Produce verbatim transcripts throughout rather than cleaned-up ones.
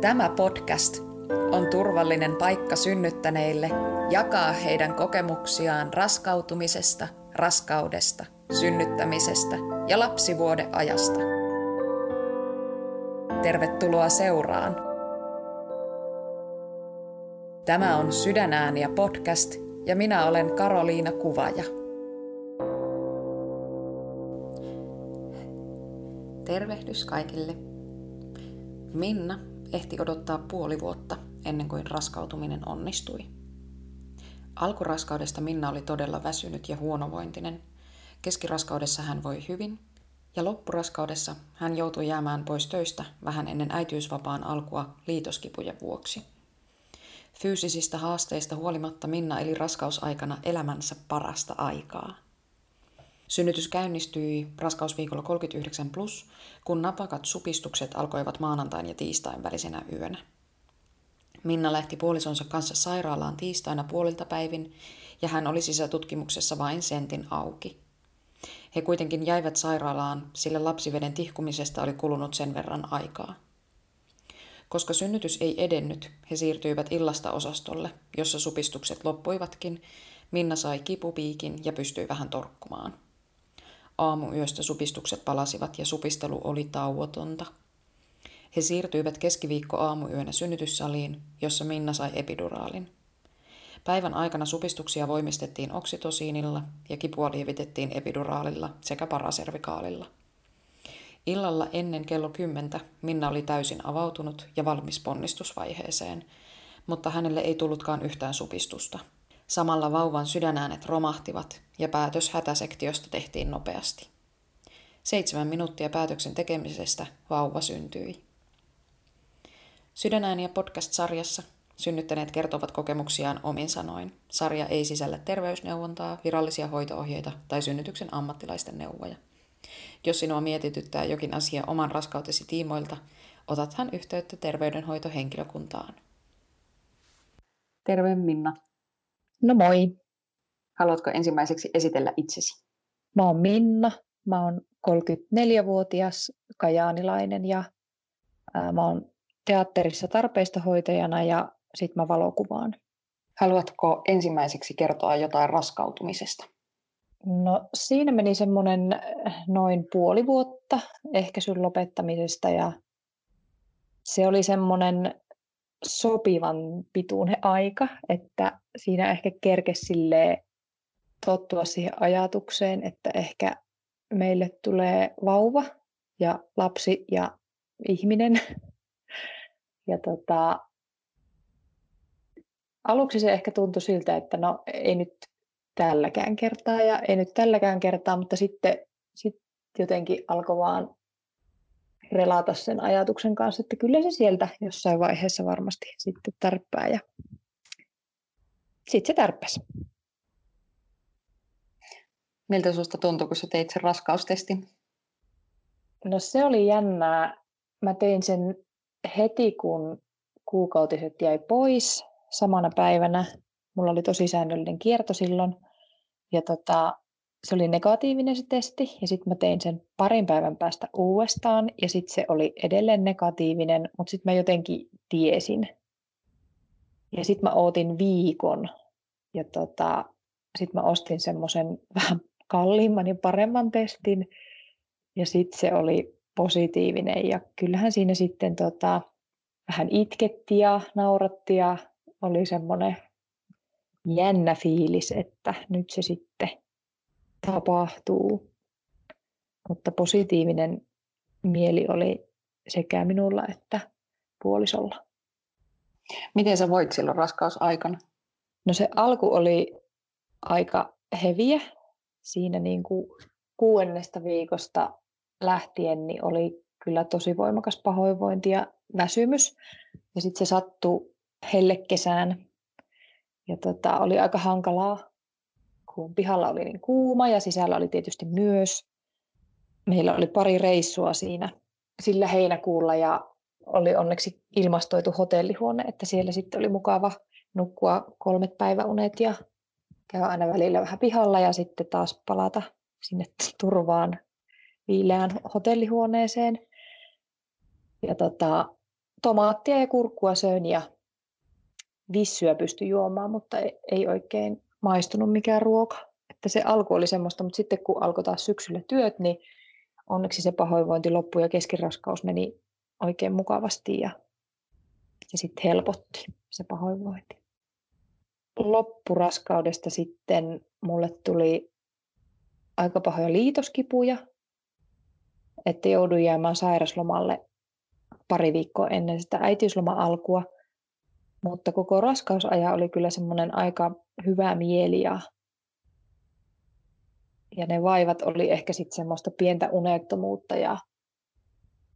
Tämä podcast on turvallinen paikka synnyttäneille jakaa heidän kokemuksiaan raskautumisesta, raskaudesta, synnyttämisestä ja lapsivuodeajasta. Tervetuloa seuraan. Tämä on Sydänääniä podcast ja minä olen Karoliina Kuvaaja. Tervehdys kaikille. Minna ehti odottaa puoli vuotta ennen kuin raskautuminen onnistui. Alkuraskaudesta Minna oli todella väsynyt ja huonovointinen. Keskiraskaudessa hän voi hyvin ja loppuraskaudessa hän joutui jäämään pois töistä vähän ennen äitiysvapaan alkua liitoskipujen vuoksi. Fyysisistä haasteista huolimatta Minna eli raskausaikana elämänsä parasta aikaa. Synnytys käynnistyi raskausviikolla kolmekymmentäyhdeksän plus, kun napakat supistukset alkoivat maanantain ja tiistain välisenä yönä. Minna lähti puolisonsa kanssa sairaalaan tiistaina puolilta päivin ja hän oli sisätutkimuksessa vain sentin auki. He kuitenkin jäivät sairaalaan, sillä lapsiveden tihkumisesta oli kulunut sen verran aikaa. Koska synnytys ei edennyt, he siirtyivät illasta osastolle, jossa supistukset loppuivatkin. Minna sai kipupiikin ja pystyi vähän torkkumaan. Aamuyöstä supistukset palasivat ja supistelu oli tauotonta. He siirtyivät keskiviikko-aamuyönä synnytyssaliin, jossa Minna sai epiduraalin. Päivän aikana supistuksia voimistettiin oksitosiinilla ja kipua lievitettiin epiduraalilla sekä paraservikaalilla. Illalla ennen kello kymmentä Minna oli täysin avautunut ja valmis ponnistusvaiheeseen, mutta hänelle ei tullutkaan yhtään supistusta. Samalla vauvan sydänäänet romahtivat ja päätös hätäsektiosta tehtiin nopeasti. Seitsemän minuuttia päätöksen tekemisestä vauva syntyi. Sydänääniä podcast-sarjassa synnyttäneet kertovat kokemuksiaan omin sanoin. Sarja ei sisällä terveysneuvontaa, virallisia hoitoohjeita tai synnytyksen ammattilaisten neuvoja. Jos sinua mietityttää jokin asia oman raskautesi tiimoilta, otathan yhteyttä terveydenhoitohenkilökuntaan. Terve Minna. No moi. Haluatko ensimmäiseksi esitellä itsesi? Mä oon Minna. Mä oon kolmekymmentäneljävuotias kajaanilainen ja ää, mä oon teatterissa tarpeistohoitajana ja sit mä valokuvaan. Haluatko ensimmäiseksi kertoa jotain raskautumisesta? No siinä meni semmoinen noin puoli vuotta ehkäisyn lopettamisesta ja se oli semmoinen sopivan pituinen aika, että siinä ehkä kerkesi silleen tottua siihen ajatukseen, että ehkä meille tulee vauva ja lapsi ja ihminen. Ja tota, aluksi se ehkä tuntui siltä, että no ei nyt tälläkään kertaa ja ei nyt tälläkään kertaa, mutta sitten sit jotenkin alkoi vaan relata sen ajatuksen kanssa, että kyllä se sieltä jossain vaiheessa varmasti sitten tärppää ja sitten se tärppäsi. Miltä susta tuntui, kun sä teit sen raskaustestin? No se oli jännää. Mä tein sen heti, kun kuukautiset jäi pois samana päivänä. Mulla oli tosi säännöllinen kierto silloin ja tota, se oli negatiivinen se testi ja sitten mä tein sen parin päivän päästä uudestaan ja sitten se oli edelleen negatiivinen, mutta sitten mä jotenkin tiesin. Ja sitten mä ootin viikon ja tota, sitten mä ostin semmoisen vähän kalliimman ja paremman testin ja sitten se oli positiivinen ja kyllähän siinä sitten tota, vähän itketti ja nauratti ja oli semmoinen jännä fiilis, että nyt se sitten tapahtuu, mutta positiivinen mieli oli sekä minulla että puolisolla. Miten sä voit silloin raskausaikana? No se alku oli aika heviä. Siinä niin kuin kuudennesta viikosta lähtien niin oli kyllä tosi voimakas pahoinvointi ja väsymys. Ja sitten se sattui hellekesään ja tota, oli aika hankalaa. Kun pihalla oli niin kuuma ja sisällä oli tietysti myös. Meillä oli pari reissua siinä sillä heinäkuulla ja oli onneksi ilmastoitu hotellihuone, että siellä sitten oli mukava nukkua kolmet päiväunet ja käydä aina välillä vähän pihalla ja sitten taas palata sinne turvaan viileään hotellihuoneeseen. Ja tota, tomaattia ja kurkkua söin ja vissyä pystyi juomaan, mutta ei, ei oikein maistunut mikään ruoka. Että se alku oli semmoista, mutta sitten kun alkoi taas syksyllä työt, niin onneksi se pahoinvointi loppui ja keskiraskaus meni oikein mukavasti ja, ja sitten helpotti se pahoinvointi. Loppuraskaudesta sitten mulle tuli aika pahoja liitoskipuja, että jouduin jäämään sairaslomalle pari viikkoa ennen sitä äitiysloman alkua. Mutta koko raskausaja oli kyllä semmoinen aika hyvä mieli ja, ja ne vaivat oli ehkä sitten semmoista pientä unettomuutta ja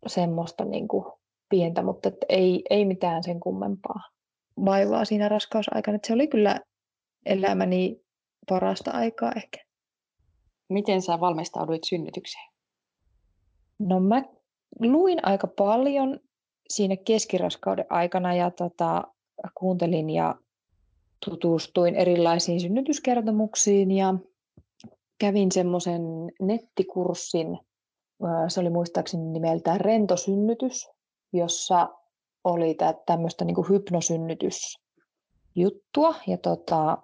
semmoista niin kuin pientä, mutta ei, ei mitään sen kummempaa vaivaa siinä raskausaikana. Et se oli kyllä elämäni parasta aikaa ehkä. Miten sä valmistauduit synnytykseen? No mä luin aika paljon siinä keskiraskauden aikana ja tota, kuuntelin ja tutustuin erilaisiin synnytyskertomuksiin ja kävin semmoisen nettikurssin, se oli muistaakseni nimeltään Rentosynnytys, jossa oli tämmöistä niin kuin hypnosynnytysjuttua ja tota,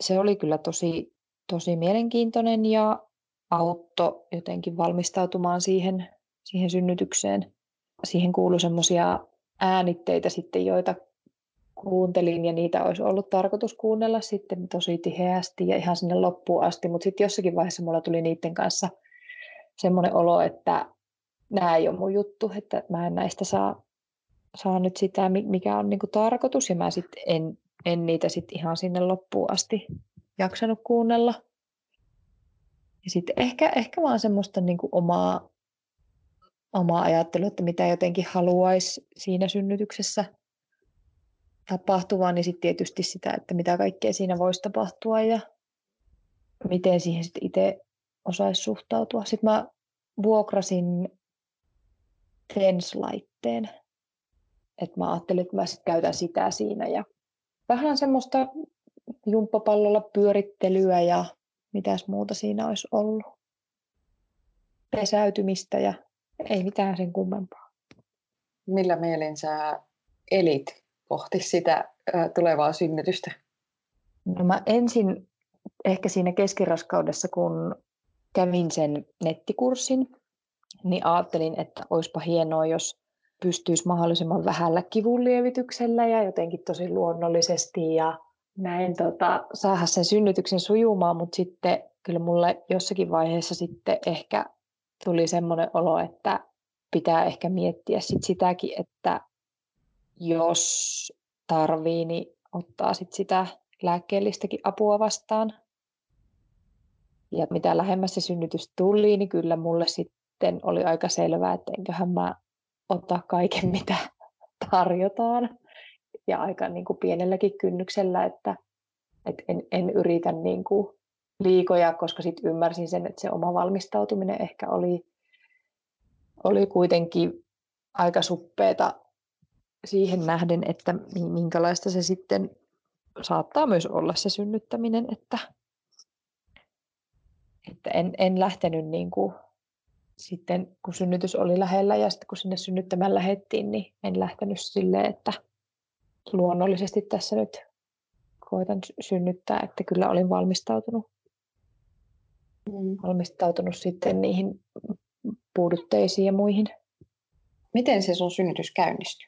se oli kyllä tosi, tosi mielenkiintoinen ja auttoi jotenkin valmistautumaan siihen, siihen synnytykseen. Siihen kuului semmoisia äänitteitä sitten, joita kuuntelin ja niitä olisi ollut tarkoitus kuunnella sitten tosi tiheästi ja ihan sinne loppuun asti. Mutta sitten jossakin vaiheessa mulla tuli niiden kanssa semmoinen olo, että nämä ei ole mun juttu, että mä en näistä saa, saa nyt sitä, mikä on niinku tarkoitus. Ja mä sitten en, en niitä sitten ihan sinne loppuun asti jaksanut kuunnella. Ja sitten ehkä, ehkä vaan semmoista niinku omaa... Omaa ajattelua, että mitä jotenkin haluaisi siinä synnytyksessä tapahtuvaa, niin sitten tietysti sitä, että mitä kaikkea siinä voisi tapahtua ja miten siihen sitten itse osaisi suhtautua. Sitten mä vuokrasin TENS-laitteen, että mä ajattelin, että mä sitten käytän sitä siinä ja vähän semmoista jumppapallolla pyörittelyä ja mitäs muuta siinä olisi ollut, pesäytymistä ja ei mitään sen kummempaa. Millä mielin sä elit kohti sitä tulevaa synnytystä? No mä ensin ehkä siinä keskiraskaudessa, kun kävin sen nettikurssin, niin ajattelin, että olisipa hienoa, jos pystyisi mahdollisimman vähällä kivunlievityksellä ja jotenkin tosi luonnollisesti ja näin tota, saada sen synnytyksen sujumaan, mutta sitten kyllä mulle jossakin vaiheessa sitten ehkä tuli semmoinen olo, että pitää ehkä miettiä sit sitäkin, että jos tarvii, niin ottaa sit sitä lääkkeellistäkin apua vastaan. Ja mitä lähemmäs se synnytys tuli, niin kyllä mulle sitten oli aika selvää, että enköhän mä ota kaiken, mitä tarjotaan. Ja aika niin kuin pienelläkin kynnyksellä, että, että en, en yritä... Niin kuin liikoja, koska sitten ymmärsin sen, että se oma valmistautuminen ehkä oli, oli kuitenkin aika suppeeta siihen nähden, että minkälaista se sitten saattaa myös olla se synnyttäminen, että, että en, en lähtenyt niin kuin sitten, kun synnytys oli lähellä ja sitten kun sinne synnyttämään lähdettiin, niin en lähtenyt silleen, että luonnollisesti tässä nyt koitan synnyttää, että kyllä olin valmistautunut. valmistautunut sitten niihin puudutteisiin ja muihin. Miten se sun synnytys käynnistyi?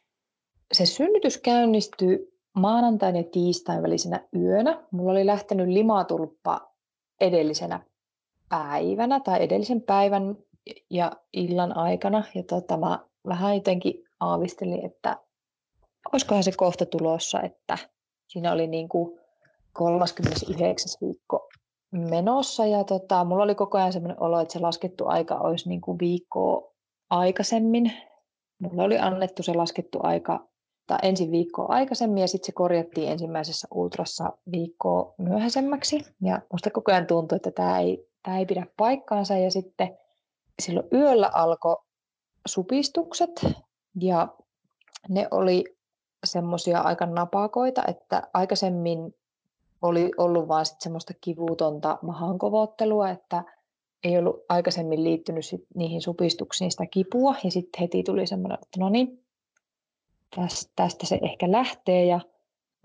Se synnytys käynnistyi maanantain ja tiistain välisenä yönä. Mulla oli lähtenyt limatulppa edellisenä päivänä tai edellisen päivän ja illan aikana. Ja tota, mä vähän jotenkin aavistelin, että olisikohan se kohta tulossa, että siinä oli niin kuin kolmaskymmenesyhdeksäs viikko menossa ja tota, mulla oli koko ajan sellainen olo, että se laskettu aika olisi niin kuin viikkoa aikaisemmin. Mulla oli annettu se laskettu aika tai ensin viikkoa aikaisemmin ja sitten se korjattiin ensimmäisessä ultrassa viikkoa myöhäisemmäksi. Ja musta koko ajan tuntui, että tämä ei, tämä ei pidä paikkaansa ja sitten silloin yöllä alkoi supistukset ja ne oli semmoisia aika napakoita, että aikaisemmin oli ollut vaan sit semmoista kivutonta mahankovoittelua, että ei ollut aikaisemmin liittynyt sit niihin supistuksiin sitä kipua. Ja sitten heti tuli semmoinen, että no niin, tästä se ehkä lähtee. Ja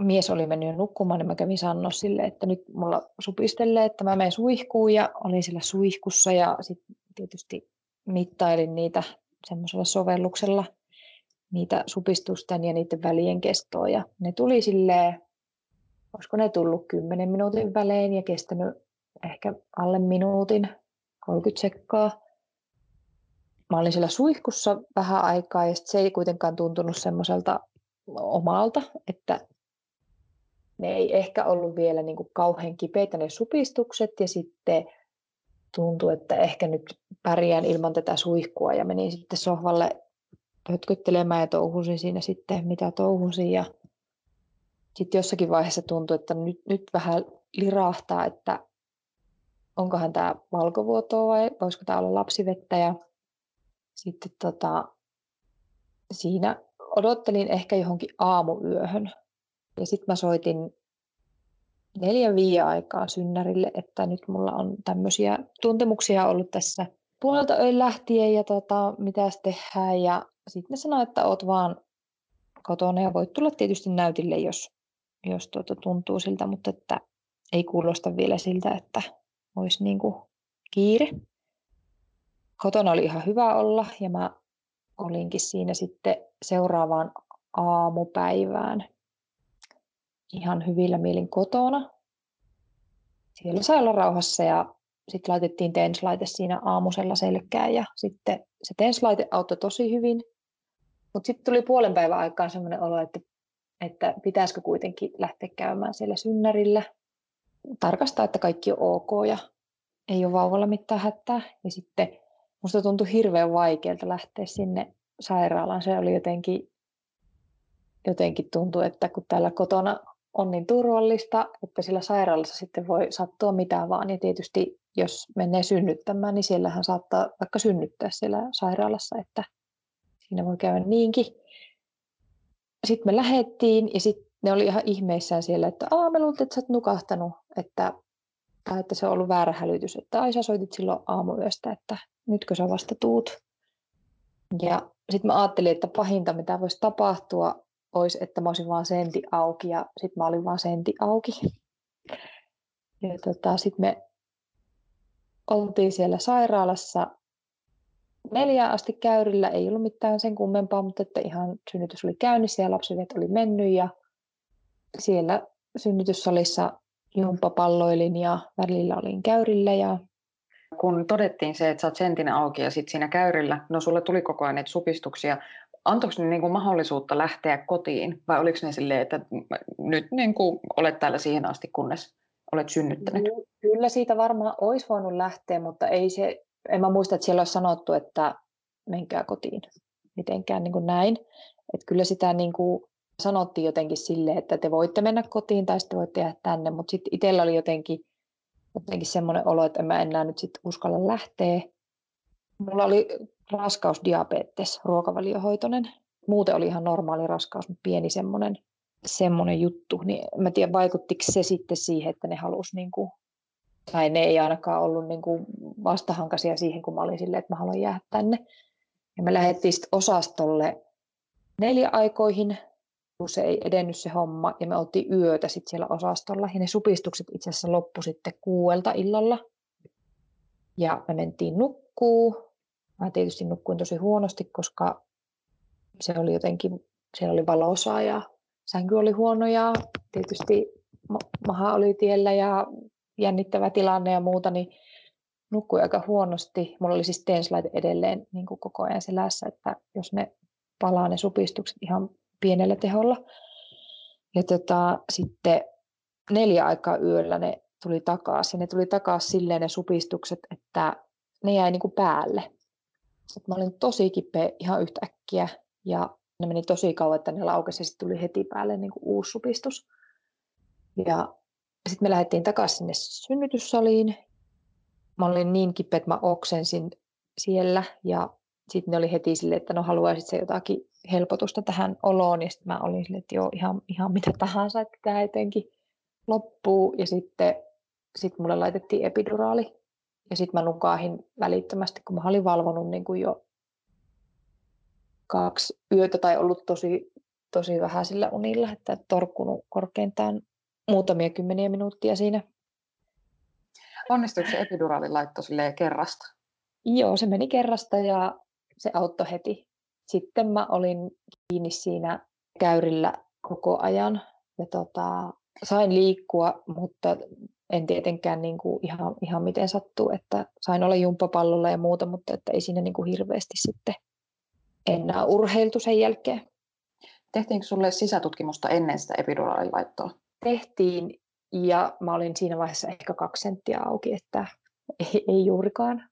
mies oli mennyt nukkumaan, niin mä kävin sanoa sille, että nyt mulla supistelee, että mä menen suihkuun, ja olin siellä suihkussa ja sitten tietysti mittailin niitä semmoisella sovelluksella, niitä supistusten ja niiden välien kestoa, ja ne tuli silleen, olisiko ne tullut kymmenen minuutin välein ja kestänyt ehkä alle minuutin, kolmekymmentä sekkaa. Mä olin siellä suihkussa vähän aikaa ja se ei kuitenkaan tuntunut semmoiselta omalta, että ne ei ehkä ollut vielä niin kuin kauhean kipeitä ne supistukset, ja sitten tuntui, että ehkä nyt pärjään ilman tätä suihkua, ja menin sitten sohvalle hötkyttelemään ja touhusin siinä sitten, mitä touhusin, ja sitten jossakin vaiheessa tuntui, että nyt, nyt vähän lirahtaa, että onkohan tämä valkovuotoa vai voisiko tämä olla lapsivettä, ja sitten tota, siinä odottelin ehkä johonkin aamuyöhön. Ja sitten mä soitin neljä viiden aikaa synnärille, että nyt mulla on tämmöisiä tuntemuksia ollut tässä puolelta öin lähtien ja tota, mitäs tehdään. Ja sitten ne sanoi, että oot vaan kotona ja voit tulla tietysti näytille, jos, jos tuota tuntuu siltä, mutta että ei kuulosta vielä siltä, että olisi niinku kiire. Kotona oli ihan hyvä olla ja mä olinkin siinä sitten seuraavaan aamupäivään ihan hyvillä mielin kotona. Siellä sai olla rauhassa ja sitten laitettiin TENS-laite siinä aamusella selkään ja sitten se TENS-laite auttoi tosi hyvin. Mutta sitten tuli puolen päivän aikaan semmoinen olo, että, että pitäisikö kuitenkin lähteä käymään siellä synnärillä. Tarkastaa, että kaikki on ok ja ei ole vauvalla mitään hätää. Ja sitten musta tuntui hirveän vaikealta lähteä sinne sairaalaan. Se oli jotenkin, jotenkin tuntui, että kun täällä kotona on niin turvallista, että siellä sairaalassa sitten voi sattua mitään vaan. Ja tietysti jos menee synnyttämään, niin siellähän saattaa vaikka synnyttää siellä sairaalassa, että siinä voi käydä niinkin. Sitten me lähdettiin ja sitten ne oli ihan ihmeissään siellä, että aah, me luultiin, että sä oot nukahtanut, että, tai että se on ollut väärä hälytys, että ai sä soitit silloin aamuyöstä, että nytkö sä vasta tuut. Ja sitten mä ajattelin, että pahinta mitä voisi tapahtua olisi, että mä olisin vaan senti auki ja sitten mä olin vaan senti auki. Ja tota, sitten me oltiin siellä sairaalassa neljään asti käyrillä, ei ollut mitään sen kummempaa, mutta että ihan synnytys oli käynnissä ja lapsivet oli mennyt ja siellä synnytyssalissa jumppapalloilin ja välillä olin käyrillä. Ja kun todettiin se, että sä oot sentin auki ja sit siinä käyrillä, no sulle tuli koko ajan näitä supistuksia, antoiko ne niinku mahdollisuutta lähteä kotiin vai oliko ne silleen, että nyt niinku olet täällä siihen asti, kunnes olet synnyttänyt? Kyllä siitä varmaan olisi voinut lähteä, mutta ei se, en mä muista, että siellä olisi sanottu, että menkää kotiin mitenkään niin kuin näin. Että kyllä sitä niin kuin sanottiin jotenkin silleen, että te voitte mennä kotiin tai sitten voitte jäädä tänne. Mutta sitten itsellä oli jotenkin, jotenkin semmoinen olo, että en mä enää nyt sitten uskalla lähteä. Mulla oli raskausdiabetes, ruokavaliohoitoinen. Muuten oli ihan normaali raskaus, mutta pieni semmoinen, semmoinen juttu. Niin mä tiedän, vaikuttiko se sitten siihen, että ne halusi niin kuin, tai ne ei ainakaan ollut niin kuin vastahankaisia siihen, kun mä olin silleen, että mä haluan jäädä tänne. Ja me lähdettiin sitten osastolle neljä aikoihin, kun se ei edennyt se homma. Ja me oltiin yötä sitten siellä osastolla. Ja ne supistukset itse asiassa loppu sitten kuuelta illalla. Ja me mentiin nukkuu. Mä tietysti nukkuin tosi huonosti, koska se oli jotenkin, siellä oli valosaa ja sänky oli huono ja tietysti maha oli tiellä ja jännittävä tilanne ja muuta, niin nukkui aika huonosti. Mulla oli siis TENS-laite edelleen niin kuin koko ajan selässä, että jos ne palaa ne supistukset ihan pienellä teholla. Ja tota, sitten neljä aikaa yöllä ne tuli takaisin. Ne tuli takaisin silleen ne supistukset, että ne jäi niin kuin päälle. Et mä olin tosi kipeä ihan yhtäkkiä ja ne meni tosi kauan, että ne laukesi ja sitten tuli heti päälle niin kuin uusi supistus. Ja sitten me lähdettiin takaisin sinne synnytyssaliin. Mä olin niin kipeä, että mä oksensin siellä. Ja sitten ne oli heti silleen, että no haluaisit se jotakin helpotusta tähän oloon. Ja sitten mä olin silleen, että joo, ihan, ihan mitä tahansa, että tämä jotenkin loppuu. Ja sitten sit mulle laitettiin epiduraali. Ja sitten mä nukahin välittömästi, kun mä olin valvonut niin kuin jo kaksi yötä tai ollut tosi tosi vähäisillä unilla, että torkkunut korkeintaan muutamia kymmeniä minuuttia siinä. Onnistuiko se epiduraalin laitto silleen kerrasta? Joo, se meni kerrasta ja se auttoi heti. Sitten mä olin kiinni siinä käyrillä koko ajan ja tota, sain liikkua, mutta en tietenkään niin kuin ihan, ihan miten sattuu, että sain olla jumppapallolla ja muuta, mutta että ei siinä niin kuin hirveästi sitten enää urheiltu sen jälkeen. Tehtiinkö sulle sisätutkimusta ennen sitä epiduraalin laittoa? Tehtiin ja mä olin siinä vaiheessa ehkä kaksi senttiä auki, että ei, ei juurikaan.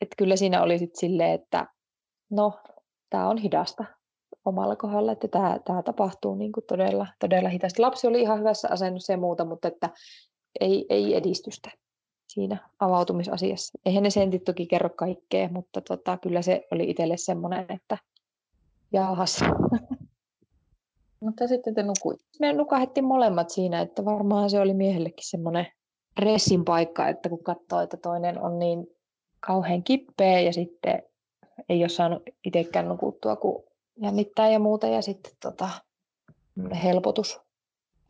Että kyllä siinä oli sitten silleen, että no, tämä on hidasta omalla kohdalla, että tämä, tämä tapahtuu niin kuin todella, todella hitaasti. Lapsi oli ihan hyvässä asennossa ja muuta, mutta että ei, ei edistystä siinä avautumisasiassa. Eihän ne sentit toki kerro kaikkea, mutta tota, kyllä se oli itselle semmoinen, että jaahas. Mutta sitten te nukuitte. Me nukahettiin molemmat siinä, että varmaan se oli miehellekin semmoinen ressin paikka, että kun katsoo, että toinen on niin kauhean kippeä ja sitten ei ole saanut itsekään nukuttua, kun jännittää ja muuta ja sitten tota, helpotus.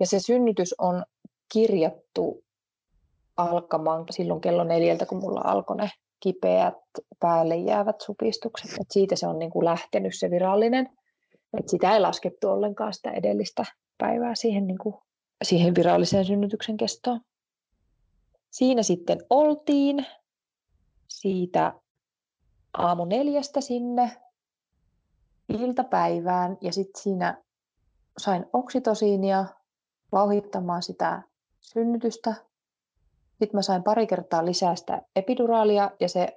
Ja se synnytys on kirjattu alkamaan silloin kello neljältä, kun mulla alkoi ne kipeät päälle jäävät supistukset. Et siitä se on niinku lähtenyt se virallinen. Et sitä ei laskettu ollenkaan sitä edellistä päivää siihen, niinku, siihen viralliseen synnytyksen kestoon. Siinä sitten oltiin siitä aamu neljästä sinne iltapäivään ja sitten siinä sain oksitosiinia vauhdittamaan sitä synnytystä. Sitten mä sain pari kertaa lisää sitä epiduraalia ja se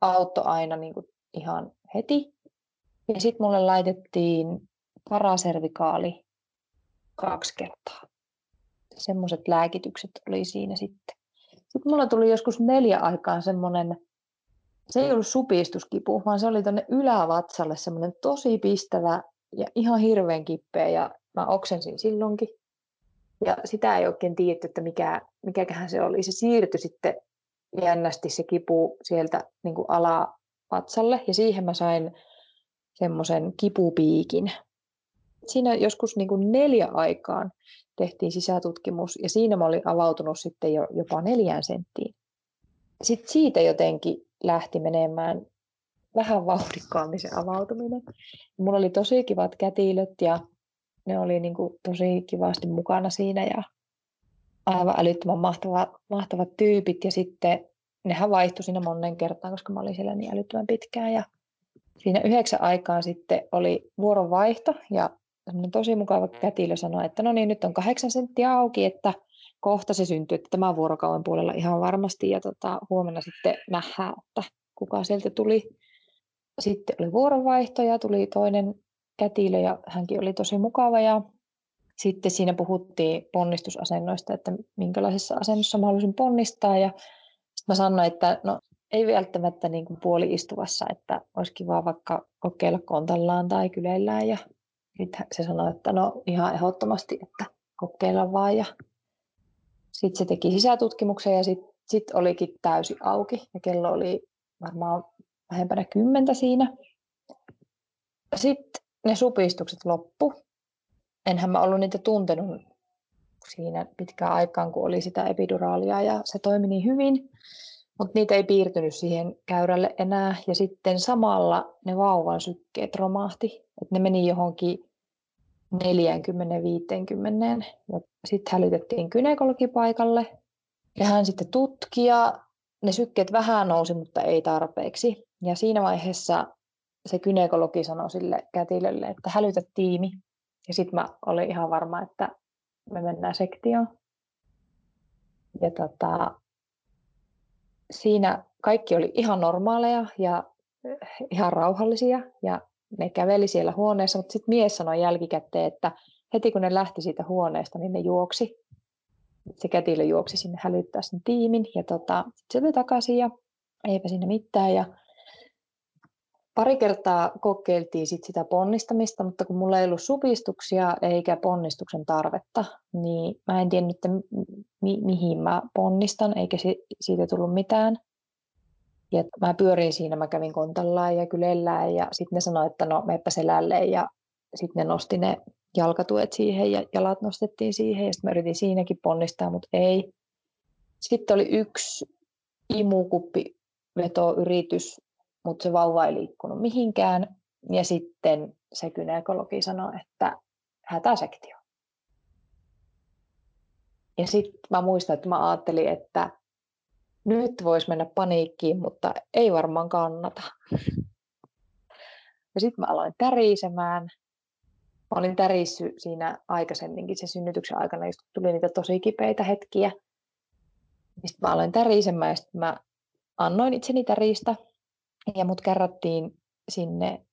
auttoi aina niin kuin ihan heti. Ja sitten mulle laitettiin paraservikaali kaksi kertaa. Semmoiset lääkitykset oli siinä sitten. Sitten mulla tuli joskus neljä aikaan semmoinen, se ei ollut supistuskipu, vaan se oli tuonne ylävatsalle semmoinen tosi pistävä ja ihan hirveän kippeä ja mä oksensin silloinkin. Ja sitä ei oikein tiedetty, että mikä, mikäköhän se oli. Se siirtyi sitten jännästi se kipu sieltä niin kuin alavatsalle ja siihen mä sain semmoisen kipupiikin. Siinä joskus niin kuin neljä aikaan tehtiin sisätutkimus ja siinä mä olin avautunut sitten jo jopa neljään senttiin. Sitten siitä jotenkin lähti menemään vähän vauhdikkaammin se avautuminen. Mulla oli tosi kivat kätilöt ja ne oli niin kuin tosi kivasti mukana siinä ja aivan älyttömän mahtavat, mahtavat tyypit. Ja sitten nehän vaihtui siinä monen kertaan, koska mä olin siellä niin älyttömän pitkään. Ja siinä yhdeksän aikaan sitten oli vuoronvaihto ja tosi mukava kätilö sanoi, että no niin, nyt on kahdeksan senttiä auki, että kohta se syntyy, että tämän vuorokauden puolella ihan varmasti. Ja tota, huomenna sitten nähdään, että kuka sieltä tuli. Sitten oli vuoronvaihto ja tuli toinen kätilö ja hänkin oli tosi mukava ja sitten siinä puhuttiin ponnistusasennoista, että minkälaisessa asennossa mä halusin ponnistaa ja sitten mä sanoin, että no ei välttämättä niin kuin puoli-istuvassa, että olisi kiva vaikka kokeilla kontallaan tai kyleillään ja sitten se sanoi, että no ihan ehdottomasti, että kokeilla vaan ja sitten se teki sisätutkimuksen ja sitten sit olikin täysi auki ja kello oli varmaan vähempänä kymmentä siinä. Sitten ne supistukset loppu. Enhän mä ollut niitä tuntenut siinä pitkään aikaan, kun oli sitä epiduraalia ja se toimi niin hyvin, mutta niitä ei piirtynyt siihen käyrälle enää. Ja sitten samalla ne vauvan sykkeet romahti, että ne meni johonkin neljäkymmentä viisikymmentä ja sitten hälytettiin gynekologipaikalle ja hän sitten tutki ja ne sykkeet vähän nousi, mutta ei tarpeeksi. Ja siinä vaiheessa se gynekologi sanoi sille kätilölle, että hälytä tiimi. Ja sitten mä olin ihan varma, että me mennään sektioon. Ja tota, siinä kaikki oli ihan normaaleja ja ihan rauhallisia. Ja ne käveli siellä huoneessa, mutta sitten mies sanoi jälkikäteen, että heti kun ne lähti siitä huoneesta, niin ne juoksi. Se kätilö juoksi sinne hälyttää sen tiimin. Ja tota, sitten se oli takaisin ja eipä siinä mitään. Ja pari kertaa kokeiltiin sit sitä ponnistamista, mutta kun mulla ei ollut supistuksia eikä ponnistuksen tarvetta, niin mä en tiennyt, että mi- mihin mä ponnistan, eikä si- siitä tullut mitään. Ja mä pyörin siinä, mä kävin kontallaan ja kylellään ja sitten ne sanoi, että no meppä selälleen ja sitten ne nosti ne jalkatuet siihen ja jalat nostettiin siihen ja sitten mä yritin siinäkin ponnistaa, mutta ei. Sitten oli yksi imukuppiveto-yritys, mutta se vauva ei liikkunut mihinkään. Ja sitten se gynekologi sanoi, että hätäsektio. Ja sitten mä muistan, että mä ajattelin, että nyt voisi mennä paniikkiin, mutta ei varmaan kannata. Ja sitten mä aloin tärisemään. Mä olin tärissyt siinä aikaisemminkin se synnytyksen aikana, just tuli niitä tosi kipeitä hetkiä. Sitten mä aloin tärisemään ja sitten mä annoin itseni täristä. Ja mut kärrättiin sinne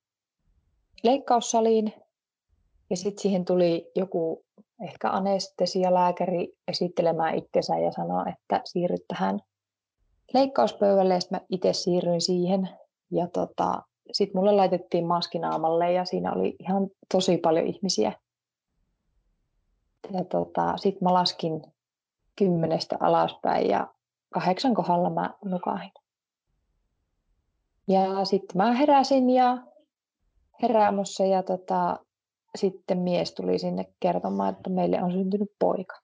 leikkaussaliin. Ja sitten siihen tuli joku ehkä anestesialääkäri esittelemään itsensä ja sanoi, että siirry tähän leikkauspöydälle. Ja sitten mä itse siirryin siihen. Ja tota, sitten mulle laitettiin maskinaamalle ja siinä oli ihan tosi paljon ihmisiä. Ja tota, sitten mä laskin kymmenestä alaspäin ja kahdeksan kohdalla mä nukahin. Ja sitten mä heräsin ja heräämössä ja tota, sitten mies tuli sinne kertomaan, että meille on syntynyt poika.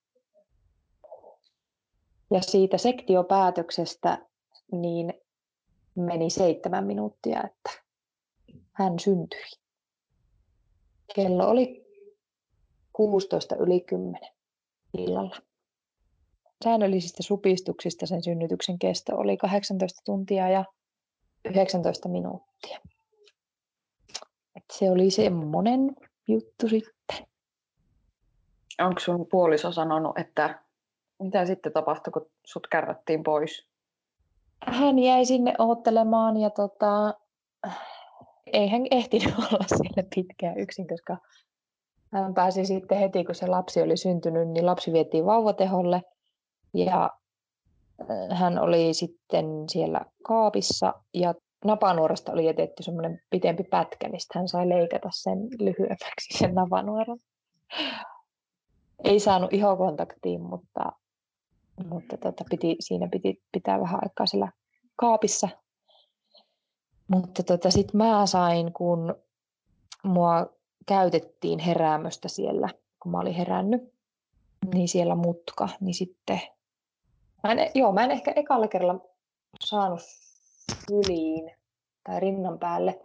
Ja siitä sektiopäätöksestä niin meni seitsemän minuuttia, että hän syntyi. Kello oli kuusitoista yli kymmenen illalla. Säännöllisistä supistuksista sen synnytyksen kesto oli kahdeksantoista tuntia ja yhdeksäntoista minuuttia. Et se oli semmoinen juttu sitten. Onko sun puoliso sanonut, että mitä sitten tapahtui, kun sut kärrättiin pois? Hän jäi sinne odottelemaan ja tota, ei hän ehtinyt olla siellä pitkään yksin, koska hän pääsi sitten heti, kun se lapsi oli syntynyt, niin lapsi vietiin vauvateholle. Ja hän oli sitten siellä kaapissa ja napanuorasta oli jätetty semmoinen pitempi pätkä, niin hän sai leikata sen lyhyemmäksi sen napanuoran. Ei saanut ihokontaktiin, mutta, mutta tota, piti, siinä piti pitää vähän aikaa siellä kaapissa. Mutta tota, sitten mä sain, kun mua käytettiin heräämöstä siellä, kun mä olin herännyt, niin siellä mutka, niin sitten... Mä en, joo, mä en ehkä ekalla kerralla saanut syliin tai rinnan päälle,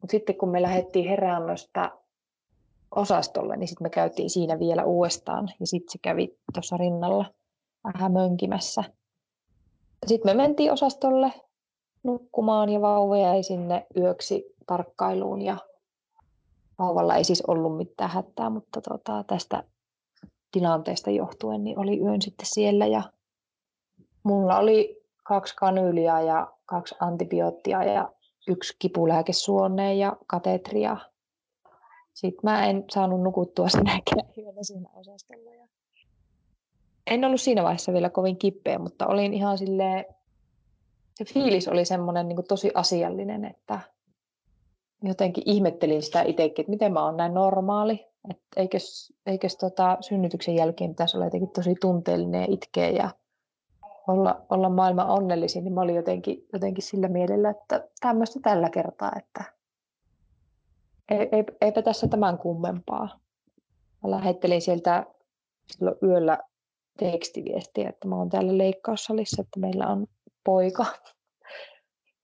mutta sitten kun me lähdettiin heräämöstä osastolle, niin sitten me käytiin siinä vielä uudestaan ja sitten se kävi tuossa rinnalla vähän mönkimässä. Sitten me mentiin osastolle nukkumaan ja vauva jäi sinne yöksi tarkkailuun ja vauvalla ei siis ollut mitään hätää, mutta tota, tästä tilanteesta johtuen niin oli yön sitten siellä ja mulla oli kaksi kanyyliä ja kaksi antibioottia ja yksi kipulääkesuoneen ja katetria. Sitten mä en saanut nukuttua sinäkään yönä siinä osastolla. En ollut siinä vaiheessa vielä kovin kipeä, mutta olin ihan silleen, se fiilis oli semmoinen niin kuin tosi asiallinen, että jotenkin ihmettelin sitä itsekin, että miten mä oon näin normaali. Että eikös, eikös tota, synnytyksen jälkeen pitäisi olla jotenkin tosi tunteellinen ja itkeä ja olla, olla maailman onnellisin, niin mä olin jotenkin, jotenkin sillä mielellä, että tämmöistä tällä kertaa, että ei, ei, eipä tässä tämän kummempaa. Mä lähettelin sieltä silloin yöllä tekstiviestiä, että mä oon täällä leikkaussalissa, että meillä on poika.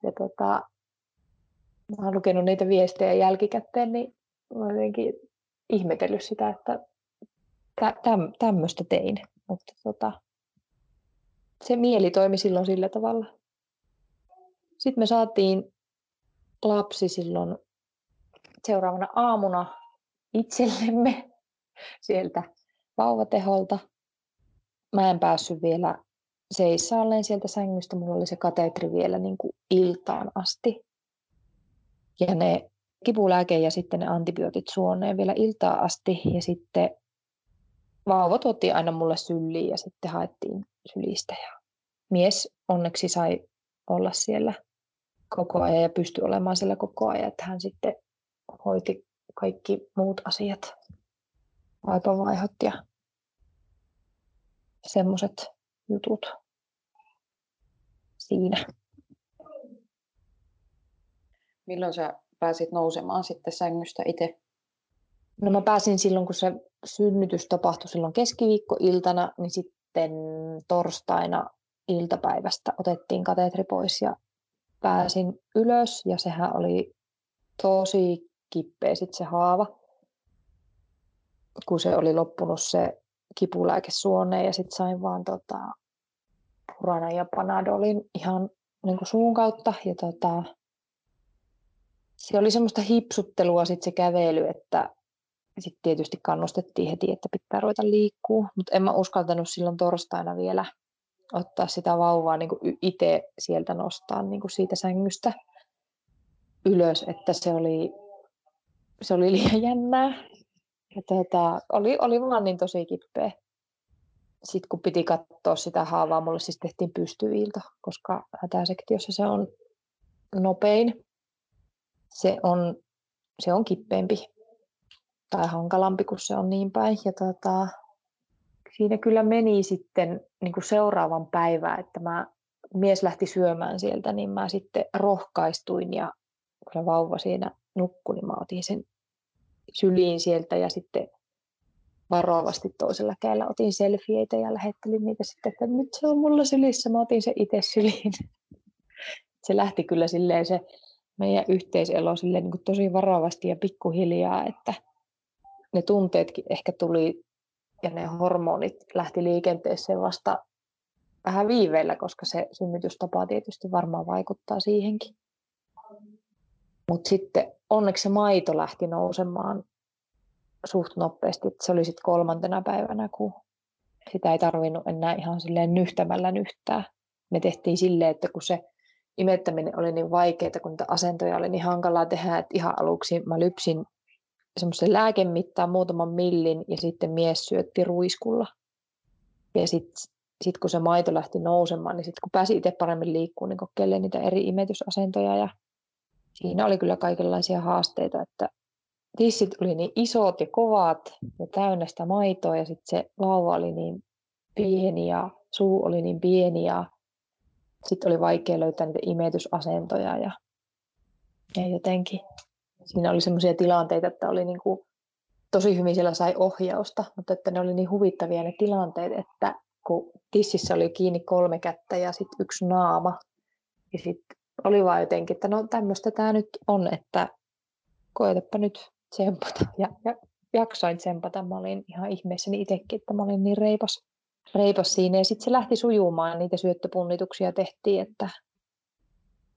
Ja tota, mä oon lukenut niitä viestejä jälkikäteen, niin mä jotenkin ihmetellyt sitä, että täm, tämmöistä tein, mutta tota, se mieli toimi silloin sillä tavalla. Sitten me saatiin lapsi silloin seuraavana aamuna itsellemme sieltä vauvateholta. Mä en päässyt vielä seisaalleen sieltä sängystä, mulla oli se katetri vielä niin kuin iltaan asti. Ja ne kipulääke ja sitten ne antibiootit suoneen vielä iltaan asti ja sitten vauva tuotiin aina mulle syliin ja sitten haettiin sylistä. Ja mies onneksi sai olla siellä koko ajan ja pystyi olemaan siellä koko ajan, että hän sitten hoiti kaikki muut asiat, vaipavaihot ja semmoiset jutut siinä. Milloin sä pääsit nousemaan sitten sängystä itse? No mä pääsin silloin, kun se synnytys tapahtui silloin keskiviikkoiltana, niin sitten torstaina iltapäivästä otettiin kateetri pois ja pääsin ylös ja sehän oli tosi kipeä sitten se haava, kun se oli loppunut se kipulääke suoneen ja sitten sain vaan tota, Purana ja Panadolin ihan niin kuin suun kautta ja tota, se oli semmoista hipsuttelua sitten se kävely, että sitten tietysti kannustettiin heti, että pitää ruveta liikkuu, mutta en mä uskaltanut silloin torstaina vielä ottaa sitä vauvaa niin kuin itse sieltä nostaa niin kuin siitä sängystä ylös, että se oli, se oli liian jännää. Tätä, oli, oli vaan niin tosi kipeä. Sitten kun piti katsoa sitä haavaa, mulle siis tehtiin pystyviilto, koska hätäsektiossa se on nopein. Se on, se on kipeämpi tai hankalampi, kun se on niin päin. Ja tota, siinä kyllä meni sitten niin kuin seuraavan päivän, että mä, mies lähti syömään sieltä, niin mä sitten rohkaistuin ja kun se vauva siinä nukkui, niin mä otin sen syliin sieltä ja sitten varovasti toisella kädellä otin selfieitä ja lähettelin niitä sitten, että nyt se on mulla sylissä, mä otin se itse syliin. Se lähti kyllä silleen se meidän yhteiselo silleen niin kuin tosi varovasti ja pikkuhiljaa, että ne tunteetkin ehkä tuli ja ne hormonit lähti liikenteeseen vasta vähän viiveillä, koska se synnytystapa tietysti varmaan vaikuttaa siihenkin. Mutta sitten onneksi se maito lähti nousemaan suht nopeasti. Se oli sitten kolmantena päivänä, kun sitä ei tarvinnut enää ihan silleen nyhtämällä nyhtää. Me tehtiin silleen, että kun se imettäminen oli niin vaikeaa, kun niitä asentoja oli niin hankalaa tehdä, että ihan aluksi mä lypsin semmoisen lääkemittaan muutaman millin ja sitten mies syötti ruiskulla. Ja sitten sit kun se maito lähti nousemaan, niin sitten kun pääsi itse paremmin liikkumaan, niin kokeilee niitä eri imetysasentoja ja siinä oli kyllä kaikenlaisia haasteita, että tissit oli niin isot ja kovat ja täynnä sitä maitoa ja sitten se vauva oli niin pieni ja suu oli niin pieni ja sitten oli vaikea löytää niitä imetysasentoja ja, ja jotenkin siinä oli semmoisia tilanteita, että oli niin kuin, tosi hyvin siellä sai ohjausta, mutta että ne oli niin huvittavia ne tilanteet, että kun tississä oli kiinni kolme kättä ja sitten yksi naama ja sitten oli vaan jotenkin, että no tämmöistä tämä nyt on, että koetapa nyt tsempata. Ja, ja jaksoin tsempata. Mä olin ihan ihmeessäni itsekin, että mä olin niin reipas, reipas siinä. Ja sitten se lähti sujumaan, niitä syöttöpunnituksia tehtiin, että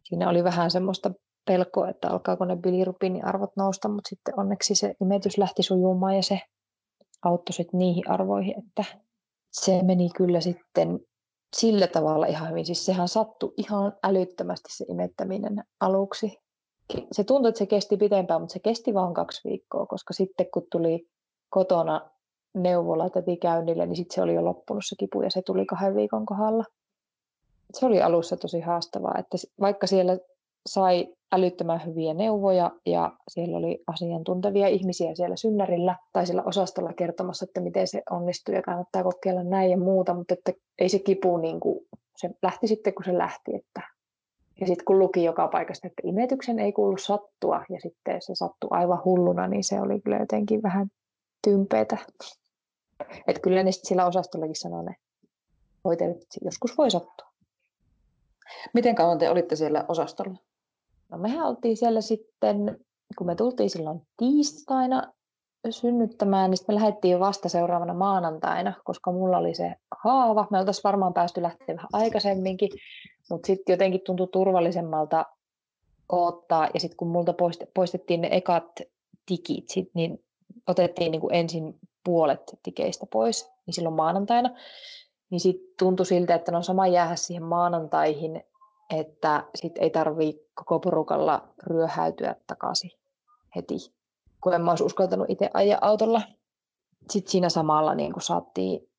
siinä oli vähän semmoista pelkoa, että alkaako ne bilirubiiniarvot nousta, mutta sitten onneksi se imetys lähti sujumaan ja se auttoi sitten niihin arvoihin, että se meni kyllä sitten sillä tavalla ihan hyvin. Siis sehän sattui ihan älyttömästi se imettäminen aluksi. Se tuntui, että se kesti pitempään, mutta se kesti vain kaksi viikkoa, koska sitten kun tuli kotona neuvola tätikäynnille, niin sitten se oli jo loppunut se kipu ja se tuli kahden viikon kohdalla. Se oli alussa tosi haastavaa, että vaikka siellä sai älyttömän hyviä neuvoja ja siellä oli asiantuntevia ihmisiä siellä synnärillä tai siellä osastolla kertomassa, että miten se onnistuu ja kannattaa kokeilla näin ja muuta, mutta että ei se kipu niin kuin, se lähti sitten kun se lähti. Että. Ja sitten kun luki joka paikasta, että imetyksen ei kuulu sattua ja sitten se sattui aivan hulluna, niin se oli kyllä jotenkin vähän tympeetä. Että kyllä ne sitten siellä osastollakin sanoi ne hoitajat, että joskus voi sattua. Miten kauan te olitte siellä osastolla? No mehän oltiin siellä sitten, kun me tultiin silloin tiistaina synnyttämään, niin sitten me lähdettiin vasta seuraavana maanantaina, koska mulla oli se haava. Me oltaisiin varmaan päästy lähteä vähän aikaisemminkin, mutta sitten jotenkin tuntui turvallisemmalta odottaa. Ja sitten kun multa poistettiin ne ekat tikit, sit, niin otettiin niin kuin ensin puolet tikeistä pois, niin silloin maanantaina. Niin sitten tuntui siltä, että ne on sama jäädä siihen maanantaihin, että sitten ei tarvitse koko porukalla ryöhäytyä takaisin heti, kun en mä olisi uskaltanut itse ajaa autolla. Sitten siinä samalla niin kun saatiin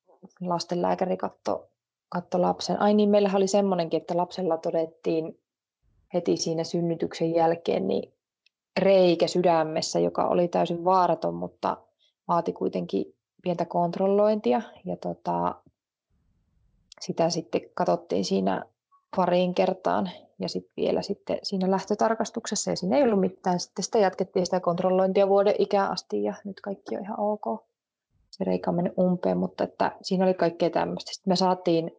lastenlääkäri katto, katto lapsen. Ai niin, meillähän oli semmoinenkin, että lapsella todettiin heti siinä synnytyksen jälkeen niin reikä sydämessä, joka oli täysin vaaraton, mutta vaati kuitenkin pientä kontrollointia. Ja tota, sitä sitten katsottiin siinä pariin kertaan ja sitten vielä sitten siinä lähtötarkastuksessa, ja siinä ei ollut mitään. Sitten sitä jatkettiin sitä kontrollointia vuoden ikään asti, ja nyt kaikki on ihan ok. Se reikä on mennyt umpeen, mutta että siinä oli kaikkea tämmöistä. Sitten me saatiin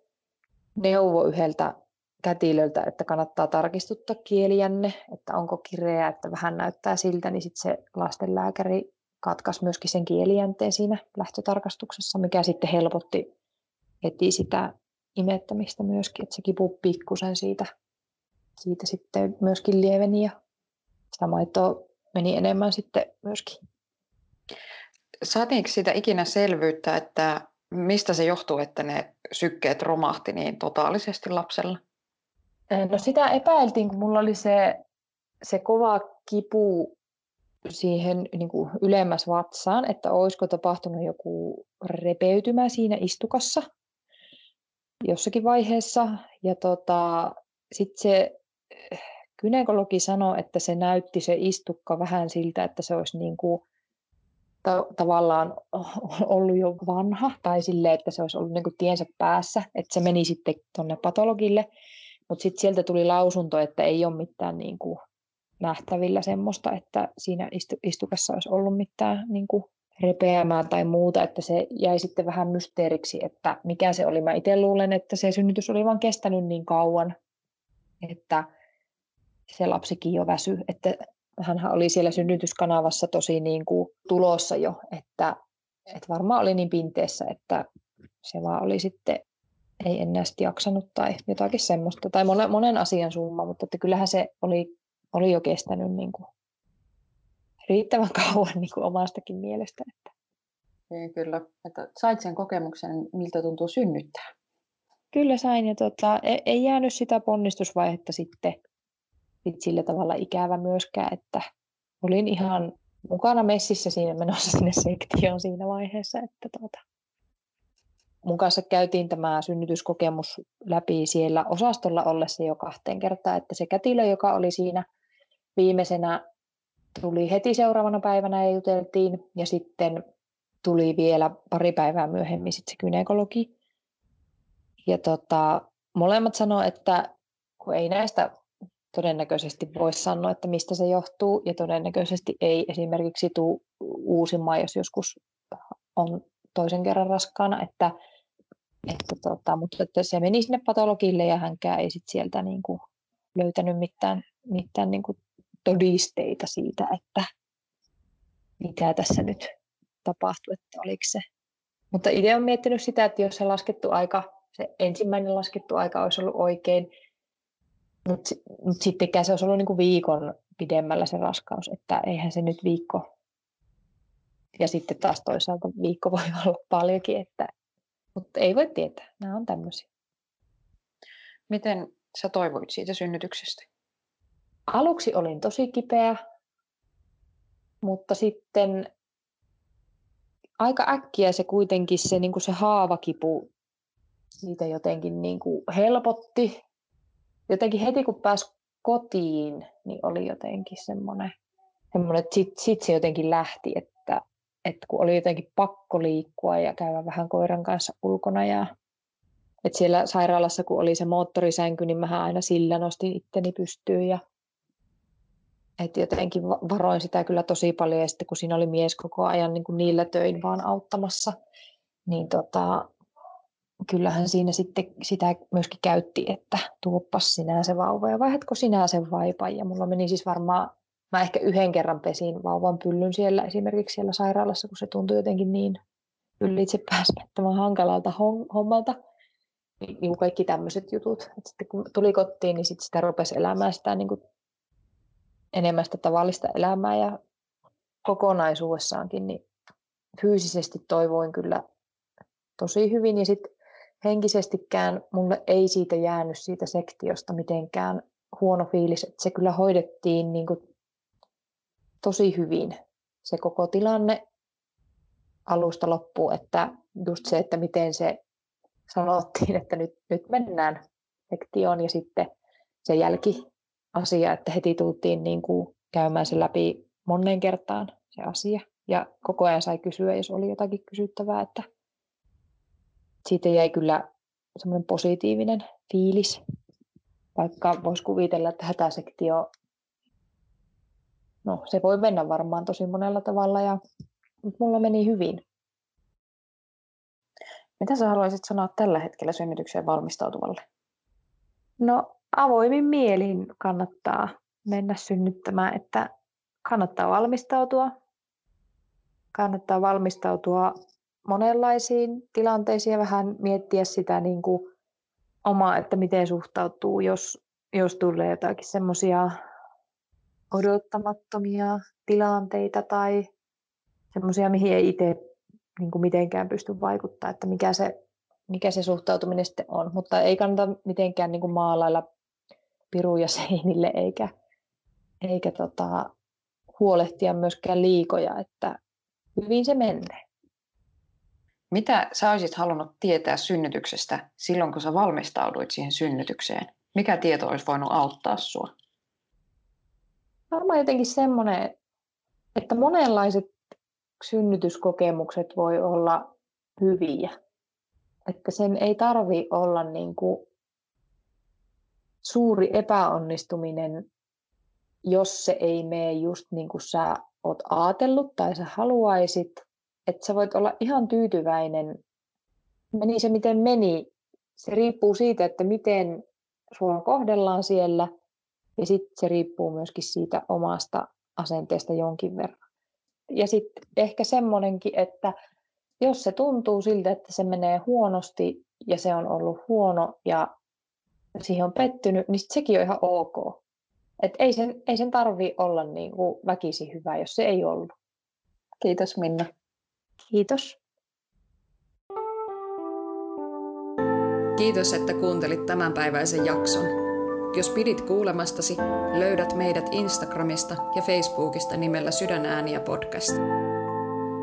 neuvo yhdeltä kätilöltä, että kannattaa tarkistuttaa kielijänne, että onko kireä, että vähän näyttää siltä, niin sitten se lastenlääkäri katkaisi myöskin sen kielijänteen siinä lähtötarkastuksessa, mikä sitten helpotti heti sitä imettämistä myöskin, että se kipu pikkusen siitä, siitä sitten myöskin lieveni ja sitä maitoa meni enemmän sitten myöskin. Saatiinko siitä ikinä selvyyttä, että mistä se johtuu, että ne sykkeet romahti niin totaalisesti lapsella? No sitä epäiltiin, kun mulla oli se, se kova kipu siihen niin kuin ylemmäs vatsaan, että olisiko tapahtunut joku repeytymä siinä istukassa jossakin vaiheessa. Ja tota, sitten se gynekologi sanoi, että se näytti se istukka vähän siltä, että se olisi niin kuin ta- tavallaan ollut jo vanha tai silleen, että se olisi ollut niin kuin tiensä päässä, että se meni sitten tuonne patologille. Mutta sitten sieltä tuli lausunto, että ei ole mitään niin kuin nähtävillä semmoista, että siinä istu- istukassa olisi ollut mitään niin kuin repeämää tai muuta, että se jäi sitten vähän mysteeriksi, että mikä se oli. Mä itse luulen, että se synnytys oli vaan kestänyt niin kauan, että se lapsikin jo väsyi, että hänhän oli siellä synnytyskanavassa tosi niin kuin tulossa jo, että, että varmaan oli niin pinteessä, että se vaan oli sitten, ei enää sitten jaksanut tai jotakin semmoista, tai monen, monen asian summa, mutta että kyllähän se oli, oli jo kestänyt niin kuin riittävän kauan niin kuin omastakin mielestä. Että. Kyllä, että sait sen kokemuksen, miltä tuntuu synnyttää. Kyllä sain, ja tota, ei jäänyt sitä ponnistusvaihetta sitten sit sillä tavalla ikävä myöskään, että olin ihan mukana messissä siinä menossa sinne sektioon siinä vaiheessa, että tuota. Mun kanssa käytiin tämä synnytyskokemus läpi siellä osastolla ollessa jo kahteen kertaan, että se kätilö, joka oli siinä viimeisenä, tuli heti seuraavana päivänä ja juteltiin, ja sitten tuli vielä pari päivää myöhemmin sit se gynekologi. Ja tota, molemmat sanoi, että kun ei näistä todennäköisesti voi sanoa, että mistä se johtuu, ja todennäköisesti ei esimerkiksi tule uusimaan, jos joskus on toisen kerran raskaana, että, että tota, mutta että se meni sinne patologille ja hänkään ei sit sieltä niinku löytänyt mitään, mitään niinku todisteita siitä, että mitä tässä nyt tapahtui, että oliko se. Mutta itse olen miettinyt sitä, että jos se laskettu aika, se ensimmäinen laskettu aika olisi ollut oikein, mutta mut sittenkään se olisi ollut niinku viikon pidemmällä se raskaus, että eihän se nyt viikko. Ja sitten taas toisaalta viikko voi olla paljonkin, että, mutta ei voi tietää. Nämä on tämmöisiä. Miten sä toivoit siitä synnytyksestä? Aluksi olin tosi kipeä, mutta sitten aika äkkiä se kuitenkin se, niin kuin se haavakipu siitä jotenkin niin kuin helpotti. Jotenkin heti kun pääsi kotiin, niin oli jotenkin semmoinen, semmoinen että sitten sit se jotenkin lähti, että että kun oli jotenkin pakko liikkua ja käydä vähän koiran kanssa ulkona. Ja, että siellä sairaalassa, kun oli se moottorisänky, niin mähän aina sillä nostin itteni pystyyn. Ja, että jotenkin varoin sitä kyllä tosi paljon. Ja sitten kun siinä oli mies koko ajan niin kuin niillä töin vaan auttamassa, niin tota, kyllähän siinä sitten sitä myöskin käytti, että tuoppas sinä se vauva ja vaihdatko sinä sen vaipan. Ja mulla meni siis varmaan... Mä ehkä yhden kerran pesin vauvan pyllyn siellä esimerkiksi siellä sairaalassa, kun se tuntui jotenkin niin ylitse pääsemättömän hankalalta hommalta. Niin kaikki tämmöiset jutut. Et sitten kun tuli kotiin, niin sit sitä rupesi elämään sitä niin kuin enemmän sitä tavallista elämää. Ja kokonaisuudessaankin niin fyysisesti toivoin kyllä tosi hyvin. Ja sitten henkisestikään mulle ei siitä jäänyt siitä sektiosta mitenkään huono fiilis, että se kyllä hoidettiin niin kuin tosi hyvin se koko tilanne alusta loppuun, että just se, että miten se sanottiin, että nyt, nyt mennään sektioon ja sitten se jälkiasia, että heti tultiin niin kuin käymään se läpi monen kertaan se asia ja koko ajan sai kysyä, jos oli jotakin kysyttävää, että siitä jäi kyllä semmoinen positiivinen fiilis Vaikka voisi kuvitella, että hätäsektio, no se voi mennä varmaan tosi monella tavalla, ja mulla meni hyvin. Mitä sä haluaisit sanoa tällä hetkellä synnytykseen valmistautuvalle? No avoimin mielin kannattaa mennä synnyttämään, että kannattaa valmistautua. Kannattaa valmistautua monenlaisiin tilanteisiin ja vähän miettiä sitä niin kuin omaa, että miten suhtautuu, jos, jos tulee jotakin semmoisia odottamattomia tilanteita tai semmoisia, mihin ei itse niin kuin mitenkään pysty vaikuttamaan, että mikä se, mikä se suhtautuminen sitten on. Mutta ei kannata mitenkään niin kuin maalailla piruja seinille eikä, eikä tota, huolehtia myöskään liikoja, että hyvin se menee. Mitä sä olisit halunnut tietää synnytyksestä silloin, kun sä valmistauduit siihen synnytykseen? Mikä tieto olisi voinut auttaa sua? Varmaan jotenkin semmoinen, että monenlaiset synnytyskokemukset voi olla hyviä. Että sen ei tarvi olla niin kuin suuri epäonnistuminen, jos se ei mene just niin kuin sä oot ajatellut tai sä haluaisit. Että sä voit olla ihan tyytyväinen, meni se miten meni. Se riippuu siitä, että miten sua kohdellaan siellä, ja sitten se riippuu myöskin siitä omasta asenteesta jonkin verran. Ja sitten ehkä semmoinenkin, että jos se tuntuu siltä, että se menee huonosti ja se on ollut huono ja siihen on pettynyt, niin sekin on ihan ok. Et ei sen, ei sen tarvitse olla niinku väkisin hyvä, jos se ei ollut. Kiitos Minna. Kiitos. Kiitos, että kuuntelit tämänpäiväisen jakson. Jos pidit kuulemastasi, löydät meidät Instagramista ja Facebookista nimellä Sydänääniä podcast.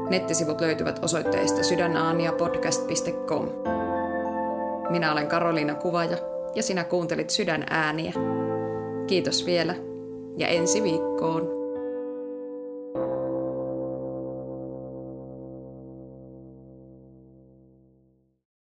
Nettisivut löytyvät osoitteesta sydänääniäpodcast piste com. Minä olen Karoliina Kuvaaja ja sinä kuuntelit Sydänääniä. Kiitos vielä ja ensi viikkoon.